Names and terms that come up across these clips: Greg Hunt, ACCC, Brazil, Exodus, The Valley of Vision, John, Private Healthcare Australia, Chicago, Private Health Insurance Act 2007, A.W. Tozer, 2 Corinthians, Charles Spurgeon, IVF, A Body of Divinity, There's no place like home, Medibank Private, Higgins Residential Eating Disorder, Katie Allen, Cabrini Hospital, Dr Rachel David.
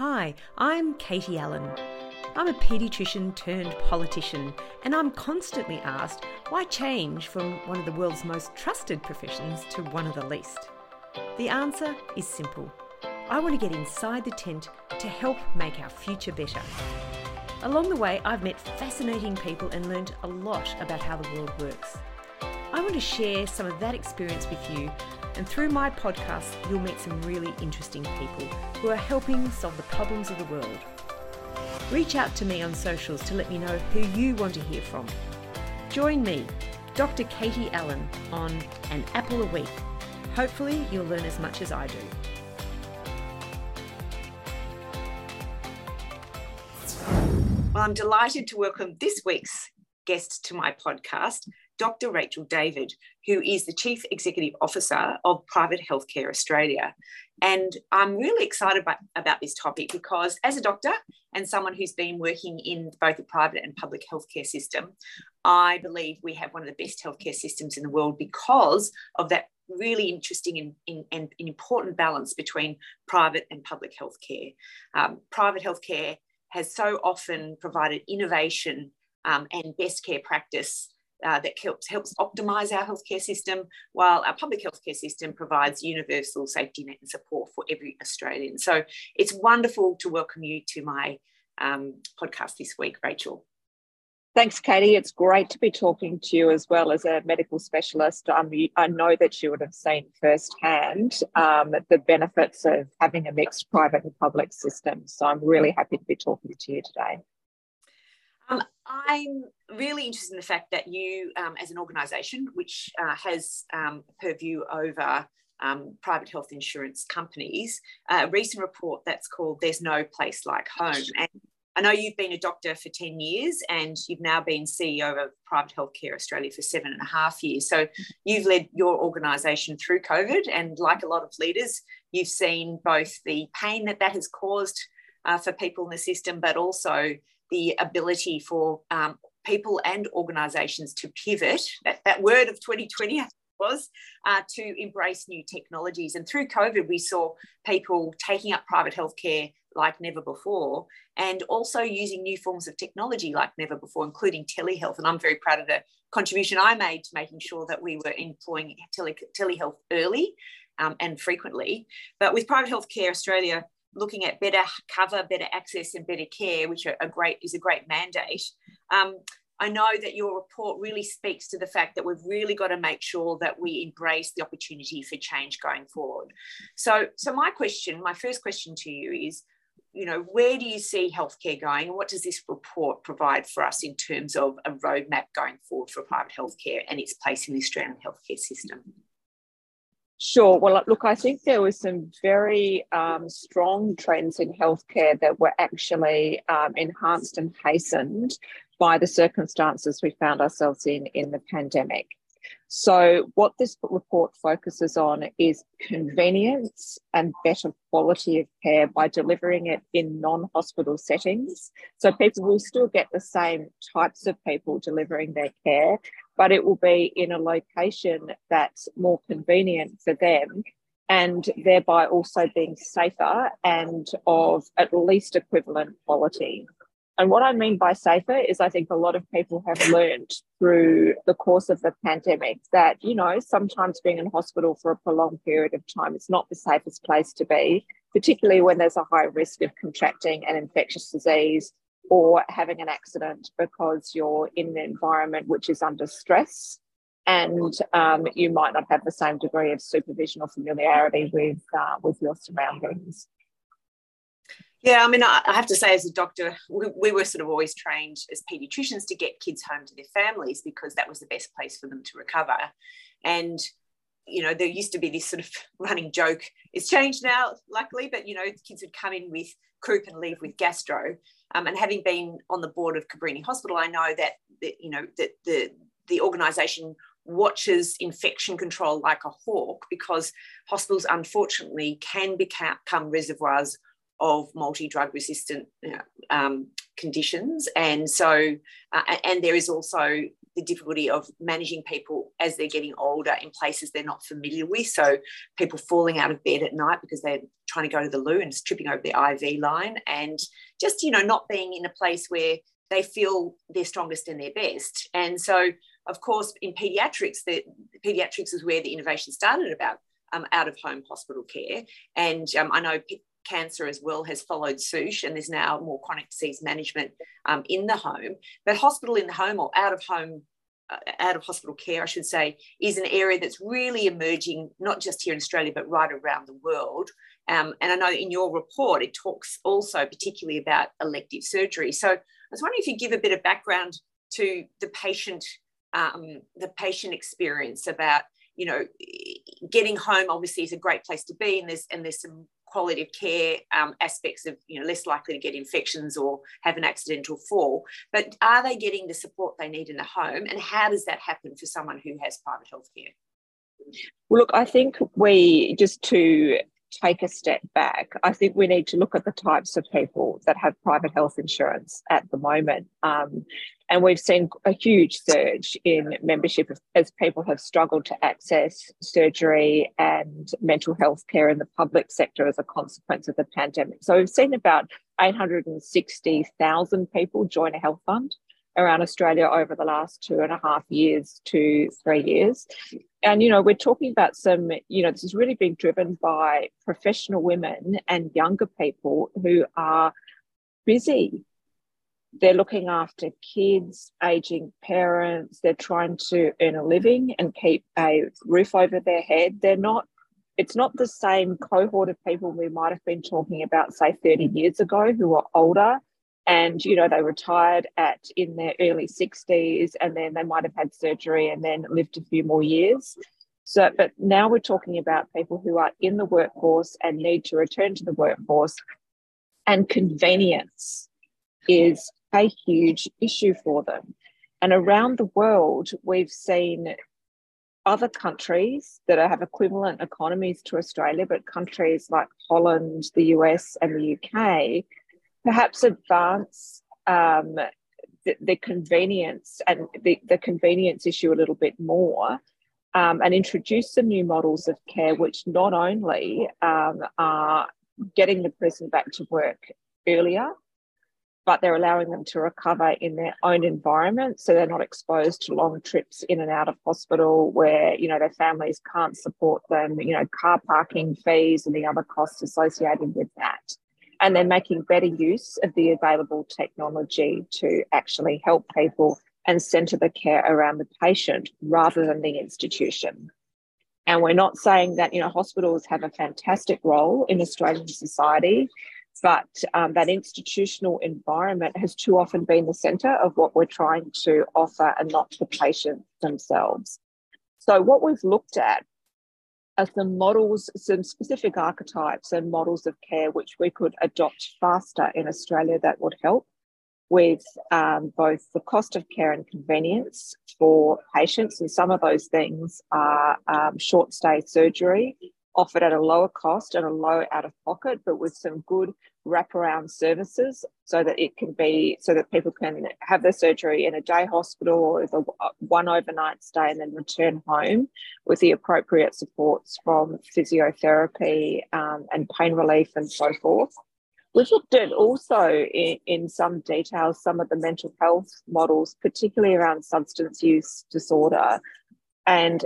Hi, I'm Katie Allen. I'm a paediatrician turned politician, and I'm constantly asked why change from one of the world's most trusted professions to one of the least. The answer is simple. I want to get inside the tent to help make our future better. Along the way, I've met fascinating people and learned a lot about how the world works. I want to share some of that experience with you, and through my podcast, you'll meet some really interesting people who are helping solve the problems of the world. Reach out to me on socials to let me know who you want to hear from. Join me, Dr. Katie Allen, on An Apple a Week. Hopefully, you'll learn as much as I do. Well, I'm delighted to welcome this week's guest to my podcast, Dr. Rachel David, who is the Chief Executive Officer of Private Healthcare Australia. And I'm really excited about this topic because as a doctor and someone who's been working in both the private and public healthcare system, I believe we have one of the best healthcare systems in the world because of that really interesting and important balance between private and public healthcare. Private healthcare has so often provided innovation and best care practice that helps optimise our healthcare system, while our public healthcare system provides universal safety net and support for every Australian. So it's wonderful to welcome you to my podcast this week, Rachel. Thanks, Katie. It's great to be talking to you as well as a medical specialist. I know that you would have seen firsthand the benefits of having a mixed private and public system. So I'm really happy to be talking to you today. I'm really interested in the fact that you, as an organisation, which has purview over private health insurance companies, a recent report that's called There's No Place Like Home. And I know you've been a doctor for 10 years and you've now been CEO of Private Healthcare Australia for 7.5 years. So you've led your organisation through COVID, and like a lot of leaders, you've seen both the pain that has caused for people in the system, but also the ability for people and organisations to pivot, that word of 2020 I think it was, to embrace new technologies. And through COVID, we saw people taking up private healthcare like never before, and also using new forms of technology like never before, including telehealth. And I'm very proud of the contribution I made to making sure that we were employing telehealth early and frequently. But with Private Healthcare Australia looking at better cover, better access and better care, which is a great mandate. I know that your report really speaks to the fact that we've really got to make sure that we embrace the opportunity for change going forward. So my first question to you is, where do you see healthcare going? And what does this report provide for us in terms of a roadmap going forward for private healthcare and its place in the Australian healthcare system? Sure. Well, look, I think there were some very strong trends in healthcare that were actually enhanced and hastened by the circumstances we found ourselves in the pandemic. So what this report focuses on is convenience and better quality of care by delivering it in non-hospital settings. So people will still get the same types of people delivering their care, but it will be in a location that's more convenient for them and thereby also being safer and of at least equivalent quality. And what I mean by safer is I think a lot of people have learned through the course of the pandemic that, sometimes being in hospital for a prolonged period of time is not the safest place to be, particularly when there's a high risk of contracting an infectious disease or having an accident because you're in an environment which is under stress and you might not have the same degree of supervision or familiarity with your surroundings. Yeah, I have to say as a doctor, we were sort of always trained as paediatricians to get kids home to their families because that was the best place for them to recover. And, there used to be this sort of running joke. It's changed now, luckily, but, kids would come in with croup and leave with gastro. And having been on the board of Cabrini Hospital, I know that, that the organisation watches infection control like a hawk because hospitals, unfortunately, can become reservoirs of multi-drug resistant conditions. And so, and there is also the difficulty of managing people as they're getting older in places they're not familiar with. So people falling out of bed at night because they're trying to go to the loo and tripping over their IV line, and just, you know, not being in a place where they feel their strongest and their best. And so, of course, in paediatrics, paediatrics is where the innovation started about out-of-home hospital care. And I know cancer as well has followed suit, and there's now more chronic disease management in the home. But hospital in the home, or out-of-home, out-of-hospital care, I should say, is an area that's really emerging, not just here in Australia, but right around the world. And I know in your report, it talks also particularly about elective surgery. So I was wondering if you give a bit of background to the patient experience about, you know, getting home obviously is a great place to be, and there's some quality of care aspects of, you know, less likely to get infections or have an accidental fall. But are they getting the support they need in the home, and how does that happen for someone who has private healthcare? Well, look, I think we, just to take a step back, I think we need to look at the types of people that have private health insurance at the moment. And we've seen a huge surge in membership as people have struggled to access surgery and mental health care in the public sector as a consequence of the pandemic. So we've seen about 860,000 people join a health fund around Australia over the last 2.5 years to 3 years. And, you know, we're talking about some, you know, this is really being driven by professional women and younger people who are busy. They're looking after kids, aging parents. They're trying to earn a living and keep a roof over their head. They're not, it's not the same cohort of people we might have been talking about, say, 30 years ago, who are older. And, you know, they retired in their early 60s, and then they might have had surgery and then lived a few more years. So, but now we're talking about people who are in the workforce and need to return to the workforce. And convenience is a huge issue for them. And around the world, we've seen other countries that have equivalent economies to Australia, but countries like Holland, the US and the UK, perhaps advance the convenience and the convenience issue a little bit more, and introduce some new models of care which not only are getting the person back to work earlier, but they're allowing them to recover in their own environment, so they're not exposed to long trips in and out of hospital where, you know, their families can't support them, you know, car parking fees and the other costs associated with that. And they're making better use of the available technology to actually help people and centre the care around the patient rather than the institution. And we're not saying that, you know, hospitals have a fantastic role in Australian society, but that institutional environment has too often been the centre of what we're trying to offer and not the patients themselves. So what we've looked at are some models, some specific archetypes and models of care which we could adopt faster in Australia that would help with both the cost of care and convenience for patients. And some of those things are short stay surgery, offered at a lower cost and a low out of pocket, but with some good wraparound services so that people can have their surgery in a day hospital or the one overnight stay and then return home with the appropriate supports from physiotherapy and pain relief and so forth. We've looked at also in some detail some of the mental health models, particularly around substance use disorder and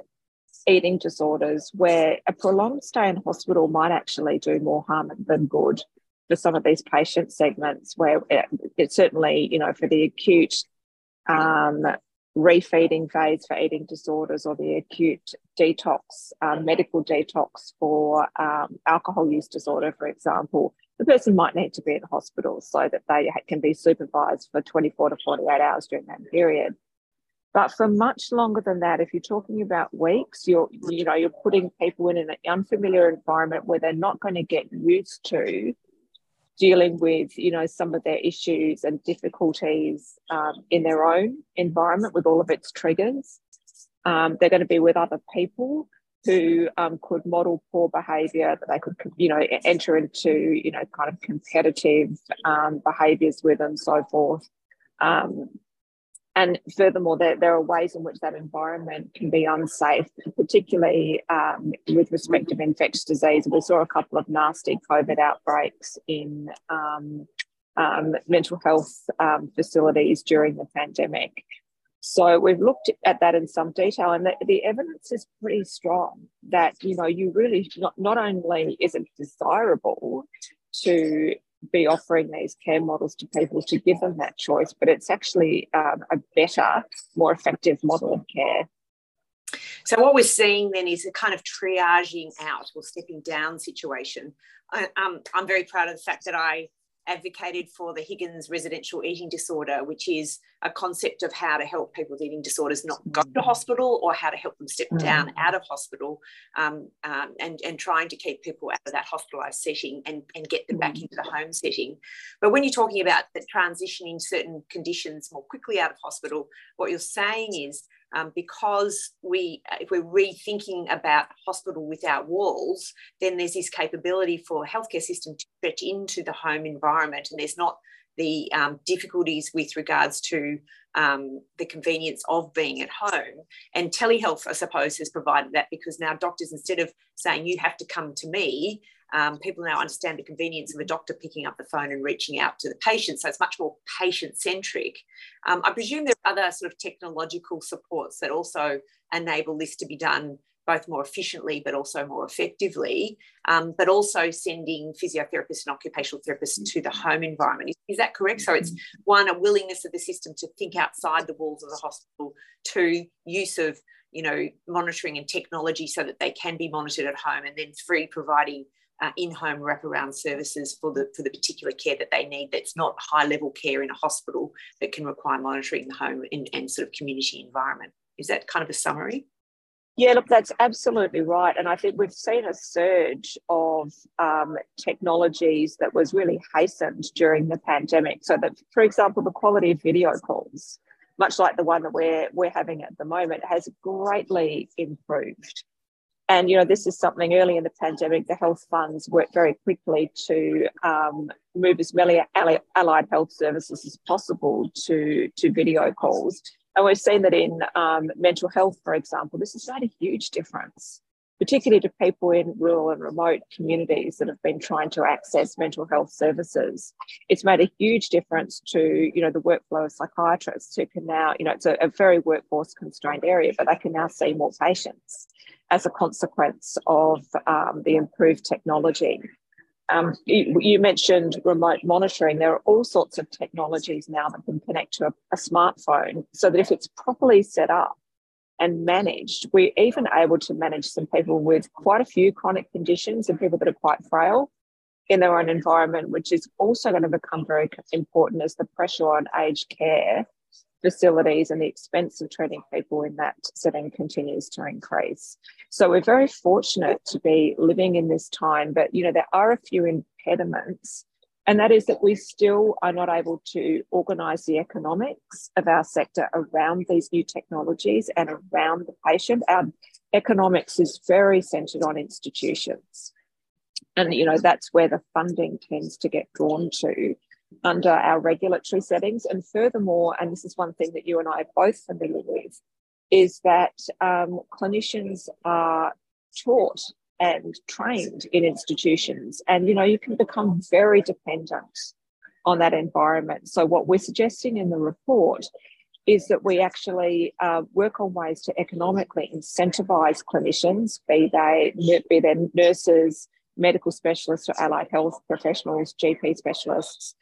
eating disorders, where a prolonged stay in hospital might actually do more harm than good for some of these patient segments, where it certainly, you know, for the acute refeeding phase for eating disorders, or the acute detox, medical detox for alcohol use disorder, for example, the person might need to be in hospital so that they can be supervised for 24 to 48 hours during that period. But for much longer than that, if you're talking about weeks, you're putting people in an unfamiliar environment where they're not going to get used to dealing with, you know, some of their issues and difficulties in their own environment with all of its triggers. They're going to be with other people who could model poor behaviour, that they could, you know, enter into, you know, kind of competitive behaviours with and so forth. And furthermore, there are ways in which that environment can be unsafe, particularly with respect to infectious disease. We saw a couple of nasty COVID outbreaks in mental health facilities during the pandemic. So we've looked at that in some detail, and the evidence is pretty strong that, you know, you really not only is it desirable to be offering these care models to people to give them that choice, but it's actually a better, more effective model of care. So what we're seeing then is a kind of triaging out or stepping down situation. I'm very proud of the fact that I advocated for the Higgins Residential Eating Disorder, which is a concept of how to help people with eating disorders not go to hospital, or how to help them step down out of hospital, and trying to keep people out of that hospitalised setting and get them back into the home setting. But when you're talking about the transitioning certain conditions more quickly out of hospital, what you're saying is because if we're rethinking about hospital without walls, then there's this capability for healthcare system to stretch into the home environment, and there's not the difficulties with regards to the convenience of being at home. And telehealth, I suppose, has provided that, because now doctors, instead of saying you have to come to me, people now understand the convenience of a doctor picking up the phone and reaching out to the patient. So it's much more patient-centric. I presume there are other sort of technological supports that also enable this to be done both more efficiently but also more effectively, but also sending physiotherapists and occupational therapists to the home environment. Is that correct? So it's, one, a willingness of the system to think outside the walls of the hospital; two, use of, you know, monitoring and technology so that they can be monitored at home; and then three, providing in-home wraparound services for the particular care that they need, that's not high-level care in a hospital, that can require monitoring the home and sort of community environment. Is that kind of a summary? Yeah, look, that's absolutely right. And I think we've seen a surge of technologies that was really hastened during the pandemic. So that, for example, the quality of video calls, much like the one that we're having at the moment, has greatly improved. And, you know, this is something early in the pandemic, the health funds worked very quickly to move as many allied health services as possible to video calls. And we've seen that in mental health, for example, this has made a huge difference, particularly to people in rural and remote communities that have been trying to access mental health services. It's made a huge difference to, you know, the workflow of psychiatrists who can now, you know, it's a very workforce-constrained area, but they can now see more patients as a consequence of the improved technology. You mentioned remote monitoring. There are all sorts of technologies now that can connect to a smartphone, so that if it's properly set up and managed, we're even able to manage some people with quite a few chronic conditions and people that are quite frail in their own environment, which is also going to become very important as the pressure on aged care facilities and the expense of treating people in that setting continues to increase. So we're very fortunate to be living in this time, but, you know, there are a few impediments, and that is that we still are not able to organise the economics of our sector around these new technologies and around the patient. Our economics is very centred on institutions, and, you know, that's where the funding tends to get drawn to under our regulatory settings. And furthermore, and this is one thing that you and I are both familiar with, is that clinicians are taught and trained in institutions, and, you know, you can become very dependent on that environment. So what we're suggesting in the report is that we actually work on ways to economically incentivise clinicians, be they nurses, medical specialists or allied health professionals, GP specialists.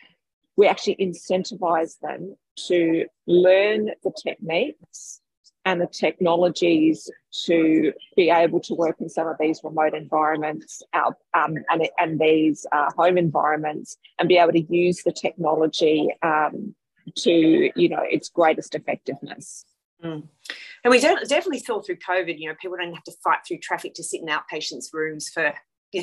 We actually incentivise them to learn the techniques and the technologies to be able to work in some of these remote environments and these home environments, and be able to use the technology to, you know, its greatest effectiveness. Mm. And we definitely saw through COVID, you know, people don't have to fight through traffic to sit in outpatients' rooms for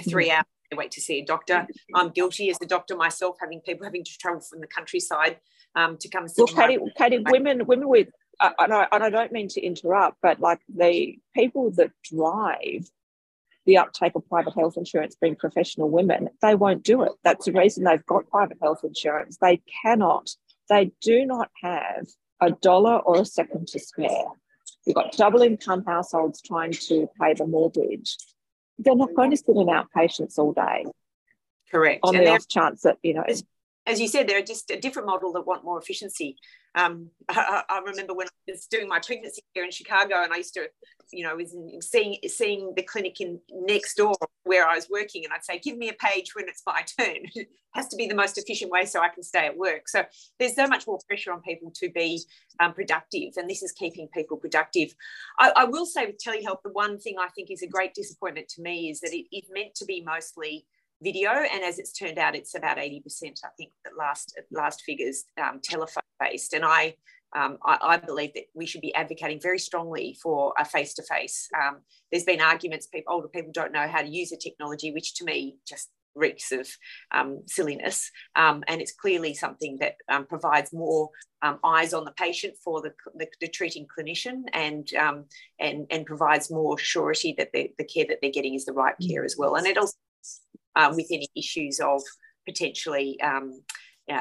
3 hours. They wait to see a doctor. I'm guilty as a doctor myself, having to travel from the countryside to come and see. Well, Katie, women with, and I don't mean to interrupt, but like the people that drive the uptake of private health insurance being professional women, they won't do it. That's the reason they've got private health insurance. They do not have a dollar or a second to spare. You've got double income households trying to pay the mortgage. They're not going to sit in outpatients all day. Correct. On and the off chance that, you know. As you said, they're just a different model that want more efficiency. I remember when I was doing my pregnancy here in Chicago, and I used to, you know, was seeing the clinic in next door where I was working, and I'd say, give me a page when it's my turn. It has to be the most efficient way so I can stay at work. So there's so much more pressure on people to be productive, and this is keeping people productive. I will say with telehealth, the one thing I think is a great disappointment to me is that it meant to be mostly video, and as it's turned out, it's about 80%, I think, that last figures, telephone based. And I believe that we should be advocating very strongly for a face-to-face. There's been arguments, older people don't know how to use the technology, which to me just reeks of silliness, and it's clearly something that provides more eyes on the patient for the treating clinician, and provides more surety that the care that they're getting is the right care as well. And it also with any issues of potentially, you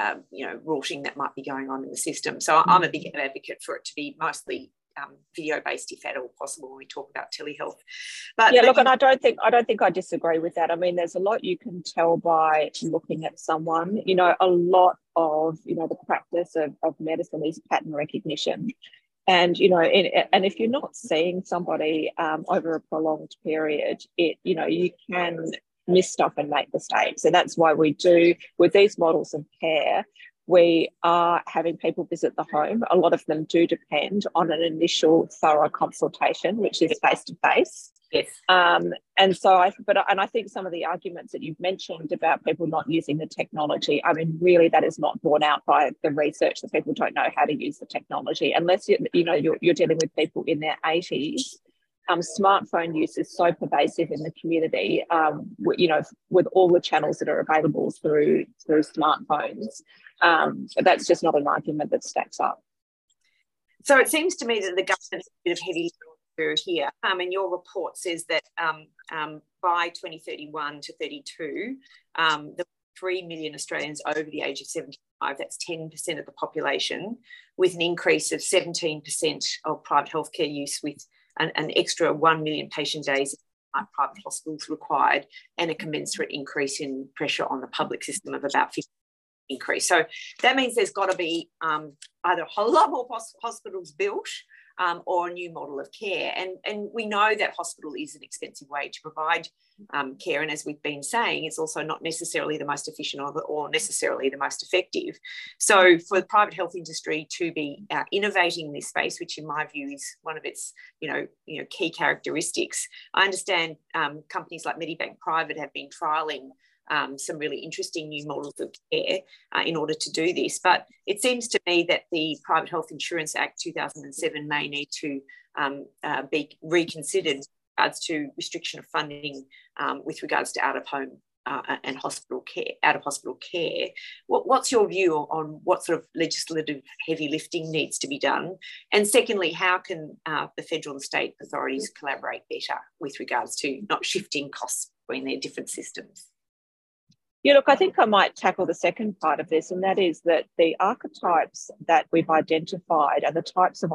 know, rorting that might be going on in the system. So I'm a big advocate for it to be mostly video-based, if at all possible, when we talk about telehealth. But yeah, look, and I don't think I disagree with that. I mean, there's a lot you can tell by looking at someone. You know, a lot of, you know, the practice of medicine is pattern recognition. And, you know, and if you're not seeing somebody over a prolonged period, it, you know, you can miss stuff and make mistakes. And that's why we do, with these models of care, we are having people visit the home. A lot of them do depend on an initial thorough consultation, which is face-to-face. Yes. And I think some of the arguments that you've mentioned about people not using the technology, I mean, really that is not borne out by the research, that people don't know how to use the technology. Unless, you know, you're dealing with people in their 80s, smartphone use is so pervasive in the community, you know, with all the channels that are available through smartphones. That's just not an argument that stacks up. So it seems to me that the government has a bit of heavy through here. And your report says that by 2031 to 32, the 3 million Australians over the age of 75, that's 10% of the population, with an increase of 17% of private healthcare use, with an extra 1 million patient days in private hospitals required, and a commensurate increase in pressure on the public system of about 50% increase. So that means there's got to be either a lot more hospitals built or a new model of care. And we know that hospital is an expensive way to provide care. And as we've been saying, it's also not necessarily the most efficient or necessarily the most effective. So for the private health industry to be innovating in this space, which in my view is one of its, you know, key characteristics, I understand companies like Medibank Private have been trialling some really interesting new models of care in order to do this. But it seems to me that the Private Health Insurance Act 2007 may need to be reconsidered with regards to restriction of funding with regards to out-of-home and hospital care, out-of-hospital care. What's your view on what sort of legislative heavy lifting needs to be done? And secondly, how can the federal and state authorities collaborate better with regards to not shifting costs between their different systems? Yeah, look, I think I might tackle the second part of this, and that is that the archetypes that we've identified and the types of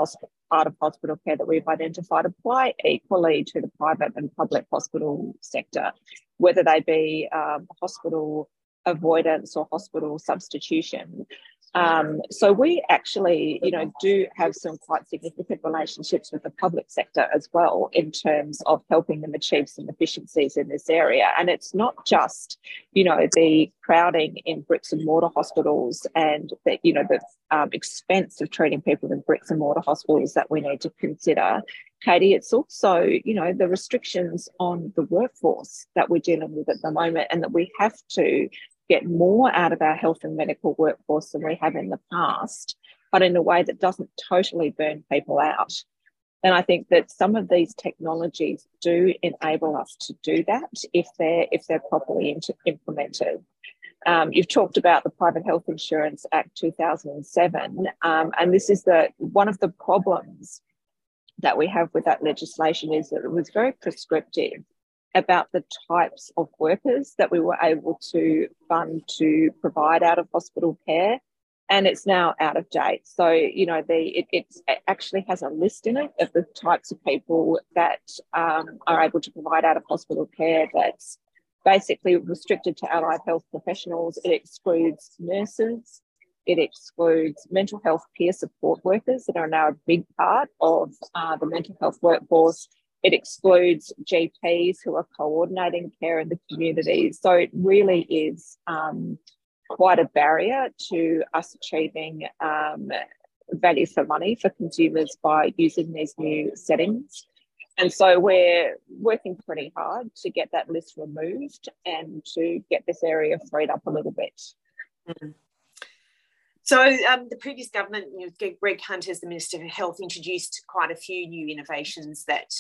out-of-hospital care that we've identified apply equally to the private and public hospital sector, whether they be hospital avoidance or hospital substitution. So we actually, you know, do have some quite significant relationships with the public sector as well in terms of helping them achieve some efficiencies in this area. And it's not just, you know, the crowding in bricks and mortar hospitals and the, you know, the expense of treating people in bricks and mortar hospitals that we need to consider. Katie, it's also, you know, the restrictions on the workforce that we're dealing with at the moment, and that we have to get more out of our health and medical workforce than we have in the past, but in a way that doesn't totally burn people out. And I think that some of these technologies do enable us to do that if they're properly implemented. You've talked about the Private Health Insurance Act 2007, and this is one of the problems that we have with that legislation is that it was very prescriptive about the types of workers that we were able to fund to provide out-of-hospital care. and it's now out of date. So, you know, it actually has a list in it of the types of people that are able to provide out-of-hospital care that's basically restricted to allied health professionals. It excludes nurses. It excludes mental health peer support workers that are now a big part of the mental health workforce. It excludes GPs who are coordinating care in the community. So it really is quite a barrier to us achieving value for money for consumers by using these new settings. And so we're working pretty hard to get that list removed and to get this area freed up a little bit. Mm-hmm. So the previous government, you know, Greg Hunt as the Minister for Health, introduced quite a few new innovations that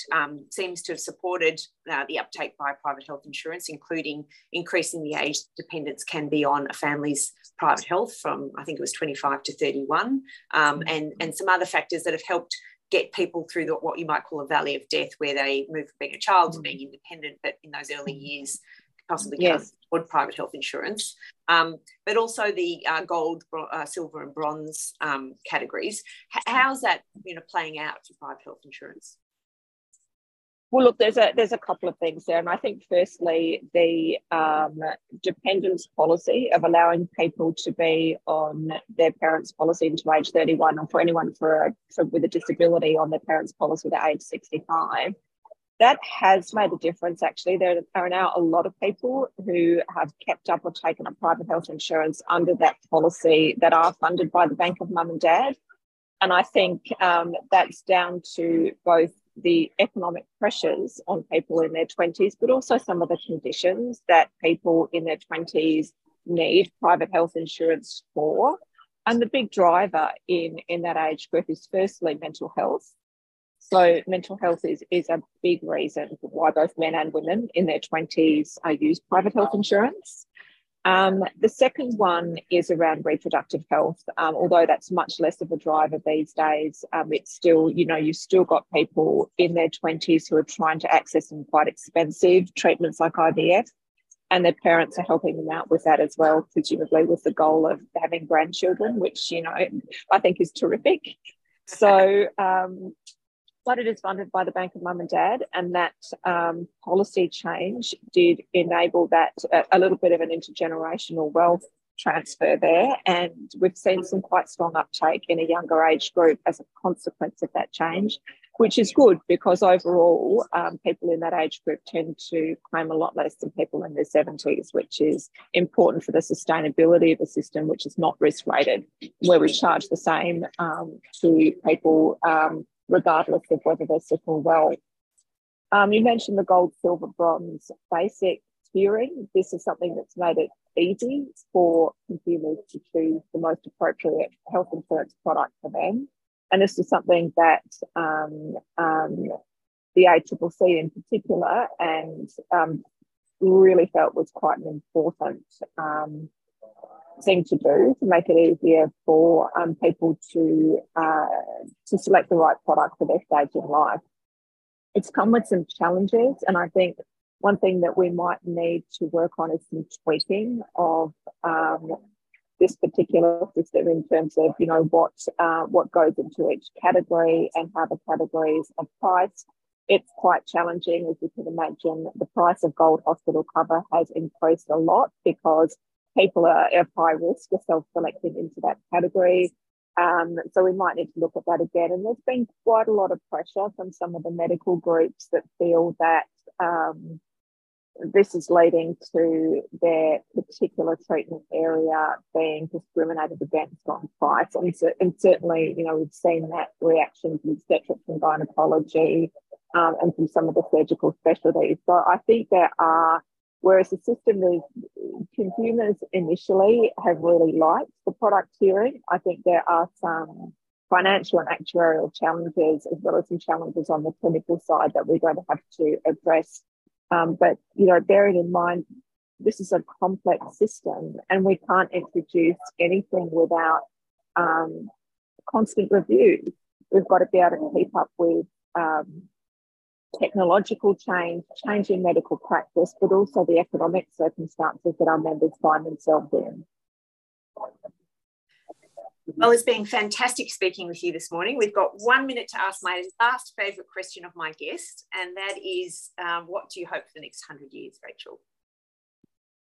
seems to have supported the uptake by private health insurance, including increasing the age dependents can be on a family's private health from, I think it was 25 to 31, and some other factors that have helped get people through the, what you might call a valley of death, where they move from being a child to being independent, but in those early years, possibly can't afford private health insurance, but also the gold, silver and bronze categories. How's that, you know, playing out for private health insurance? Well, look, there's a couple of things there, and I think firstly the dependence policy of allowing people to be on their parents' policy until age 31, or for anyone with a disability on their parents' policy to age 65. That has made a difference, actually. There are now a lot of people who have kept up or taken up private health insurance under that policy that are funded by the bank of mum and dad. And I think that's down to both the economic pressures on people in their 20s, but also some of the conditions that people in their 20s need private health insurance for. And the big driver in that age group is firstly mental health. So mental health is a big reason for why both men and women in their 20s use private health insurance. The second one is around reproductive health, although that's much less of a driver these days. It's still, you know, you've still got people in their 20s who are trying to access some quite expensive treatments like IVF, and their parents are helping them out with that as well, presumably with the goal of having grandchildren, which, you know, I think is terrific. So... But it is funded by the Bank of Mum and Dad, and that policy change did enable that a little bit of an intergenerational wealth transfer there, and we've seen some quite strong uptake in a younger age group as a consequence of that change, which is good because overall people in that age group tend to claim a lot less than people in their 70s, which is important for the sustainability of a system which is not risk rated, where we charge the same to people regardless of whether they're sick or well. You mentioned the gold, silver, bronze basic tiering. This is something that's made it easy for consumers to choose the most appropriate health insurance product for them. And this is something that the ACCC in particular and really felt was quite an important thing to do to make it easier for people to select the right product for their stage in life. It's come with some challenges, and I think one thing that we might need to work on is some tweaking of this particular system in terms of, you know, what goes into each category and how the categories are priced. It's quite challenging, as you can imagine. The price of gold hospital cover has increased a lot because people are at high risk of self-selecting into that category. So we might need to look at that again. And there's been quite a lot of pressure from some of the medical groups that feel that this is leading to their particular treatment area being discriminated against on price. And certainly, you know, we've seen that reaction from obstetrics and gynaecology and from some of the surgical specialties. So I think there are... Whereas the system is consumers initially have really liked the product tiering, I think there are some financial and actuarial challenges as well as some challenges on the clinical side that we're going to have to address. But, you know, bearing in mind, this is a complex system and we can't introduce anything without constant review. We've got to be able to keep up with technological change, change in medical practice, but also the economic circumstances that our members find themselves in. Well, it's been fantastic speaking with you this morning. We've got 1 minute to ask my last favourite question of my guest, and that is, what do you hope for the next 100 years, Rachel?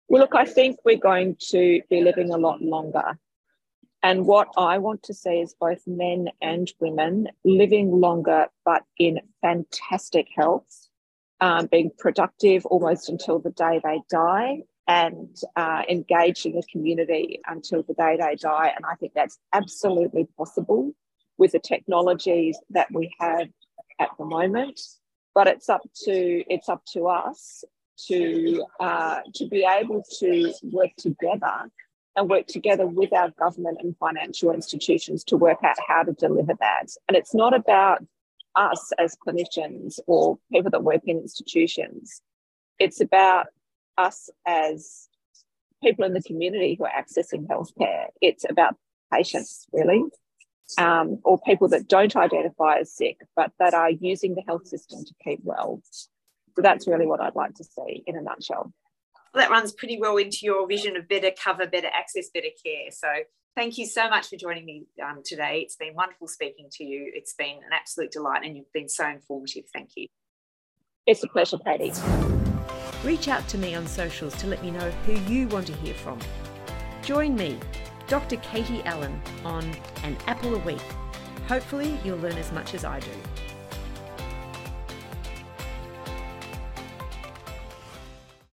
Well, look, I think we're going to be living a lot longer. And what I want to see is both men and women living longer, but in fantastic health, being productive almost until the day they die, and engaged in the community until the day they die. And I think that's absolutely possible with the technologies that we have at the moment. But it's up to us to be able to work together and work together with our government and financial institutions to work out how to deliver that. And it's not about us as clinicians or people that work in institutions. It's about us as people in the community who are accessing healthcare. It's about patients, really, or people that don't identify as sick, but that are using the health system to keep well. So that's really what I'd like to see in a nutshell. Well, that runs pretty well into your vision of better cover, better access, better care. So thank you so much for joining me today. It's been wonderful speaking to you. It's been an absolute delight, and you've been so informative. Thank you. It's a pleasure, Katie. Reach out to me on socials to let me know who you want to hear from. Join me, Dr. Katie Allen, on An Apple a Week. Hopefully you'll learn as much as I do.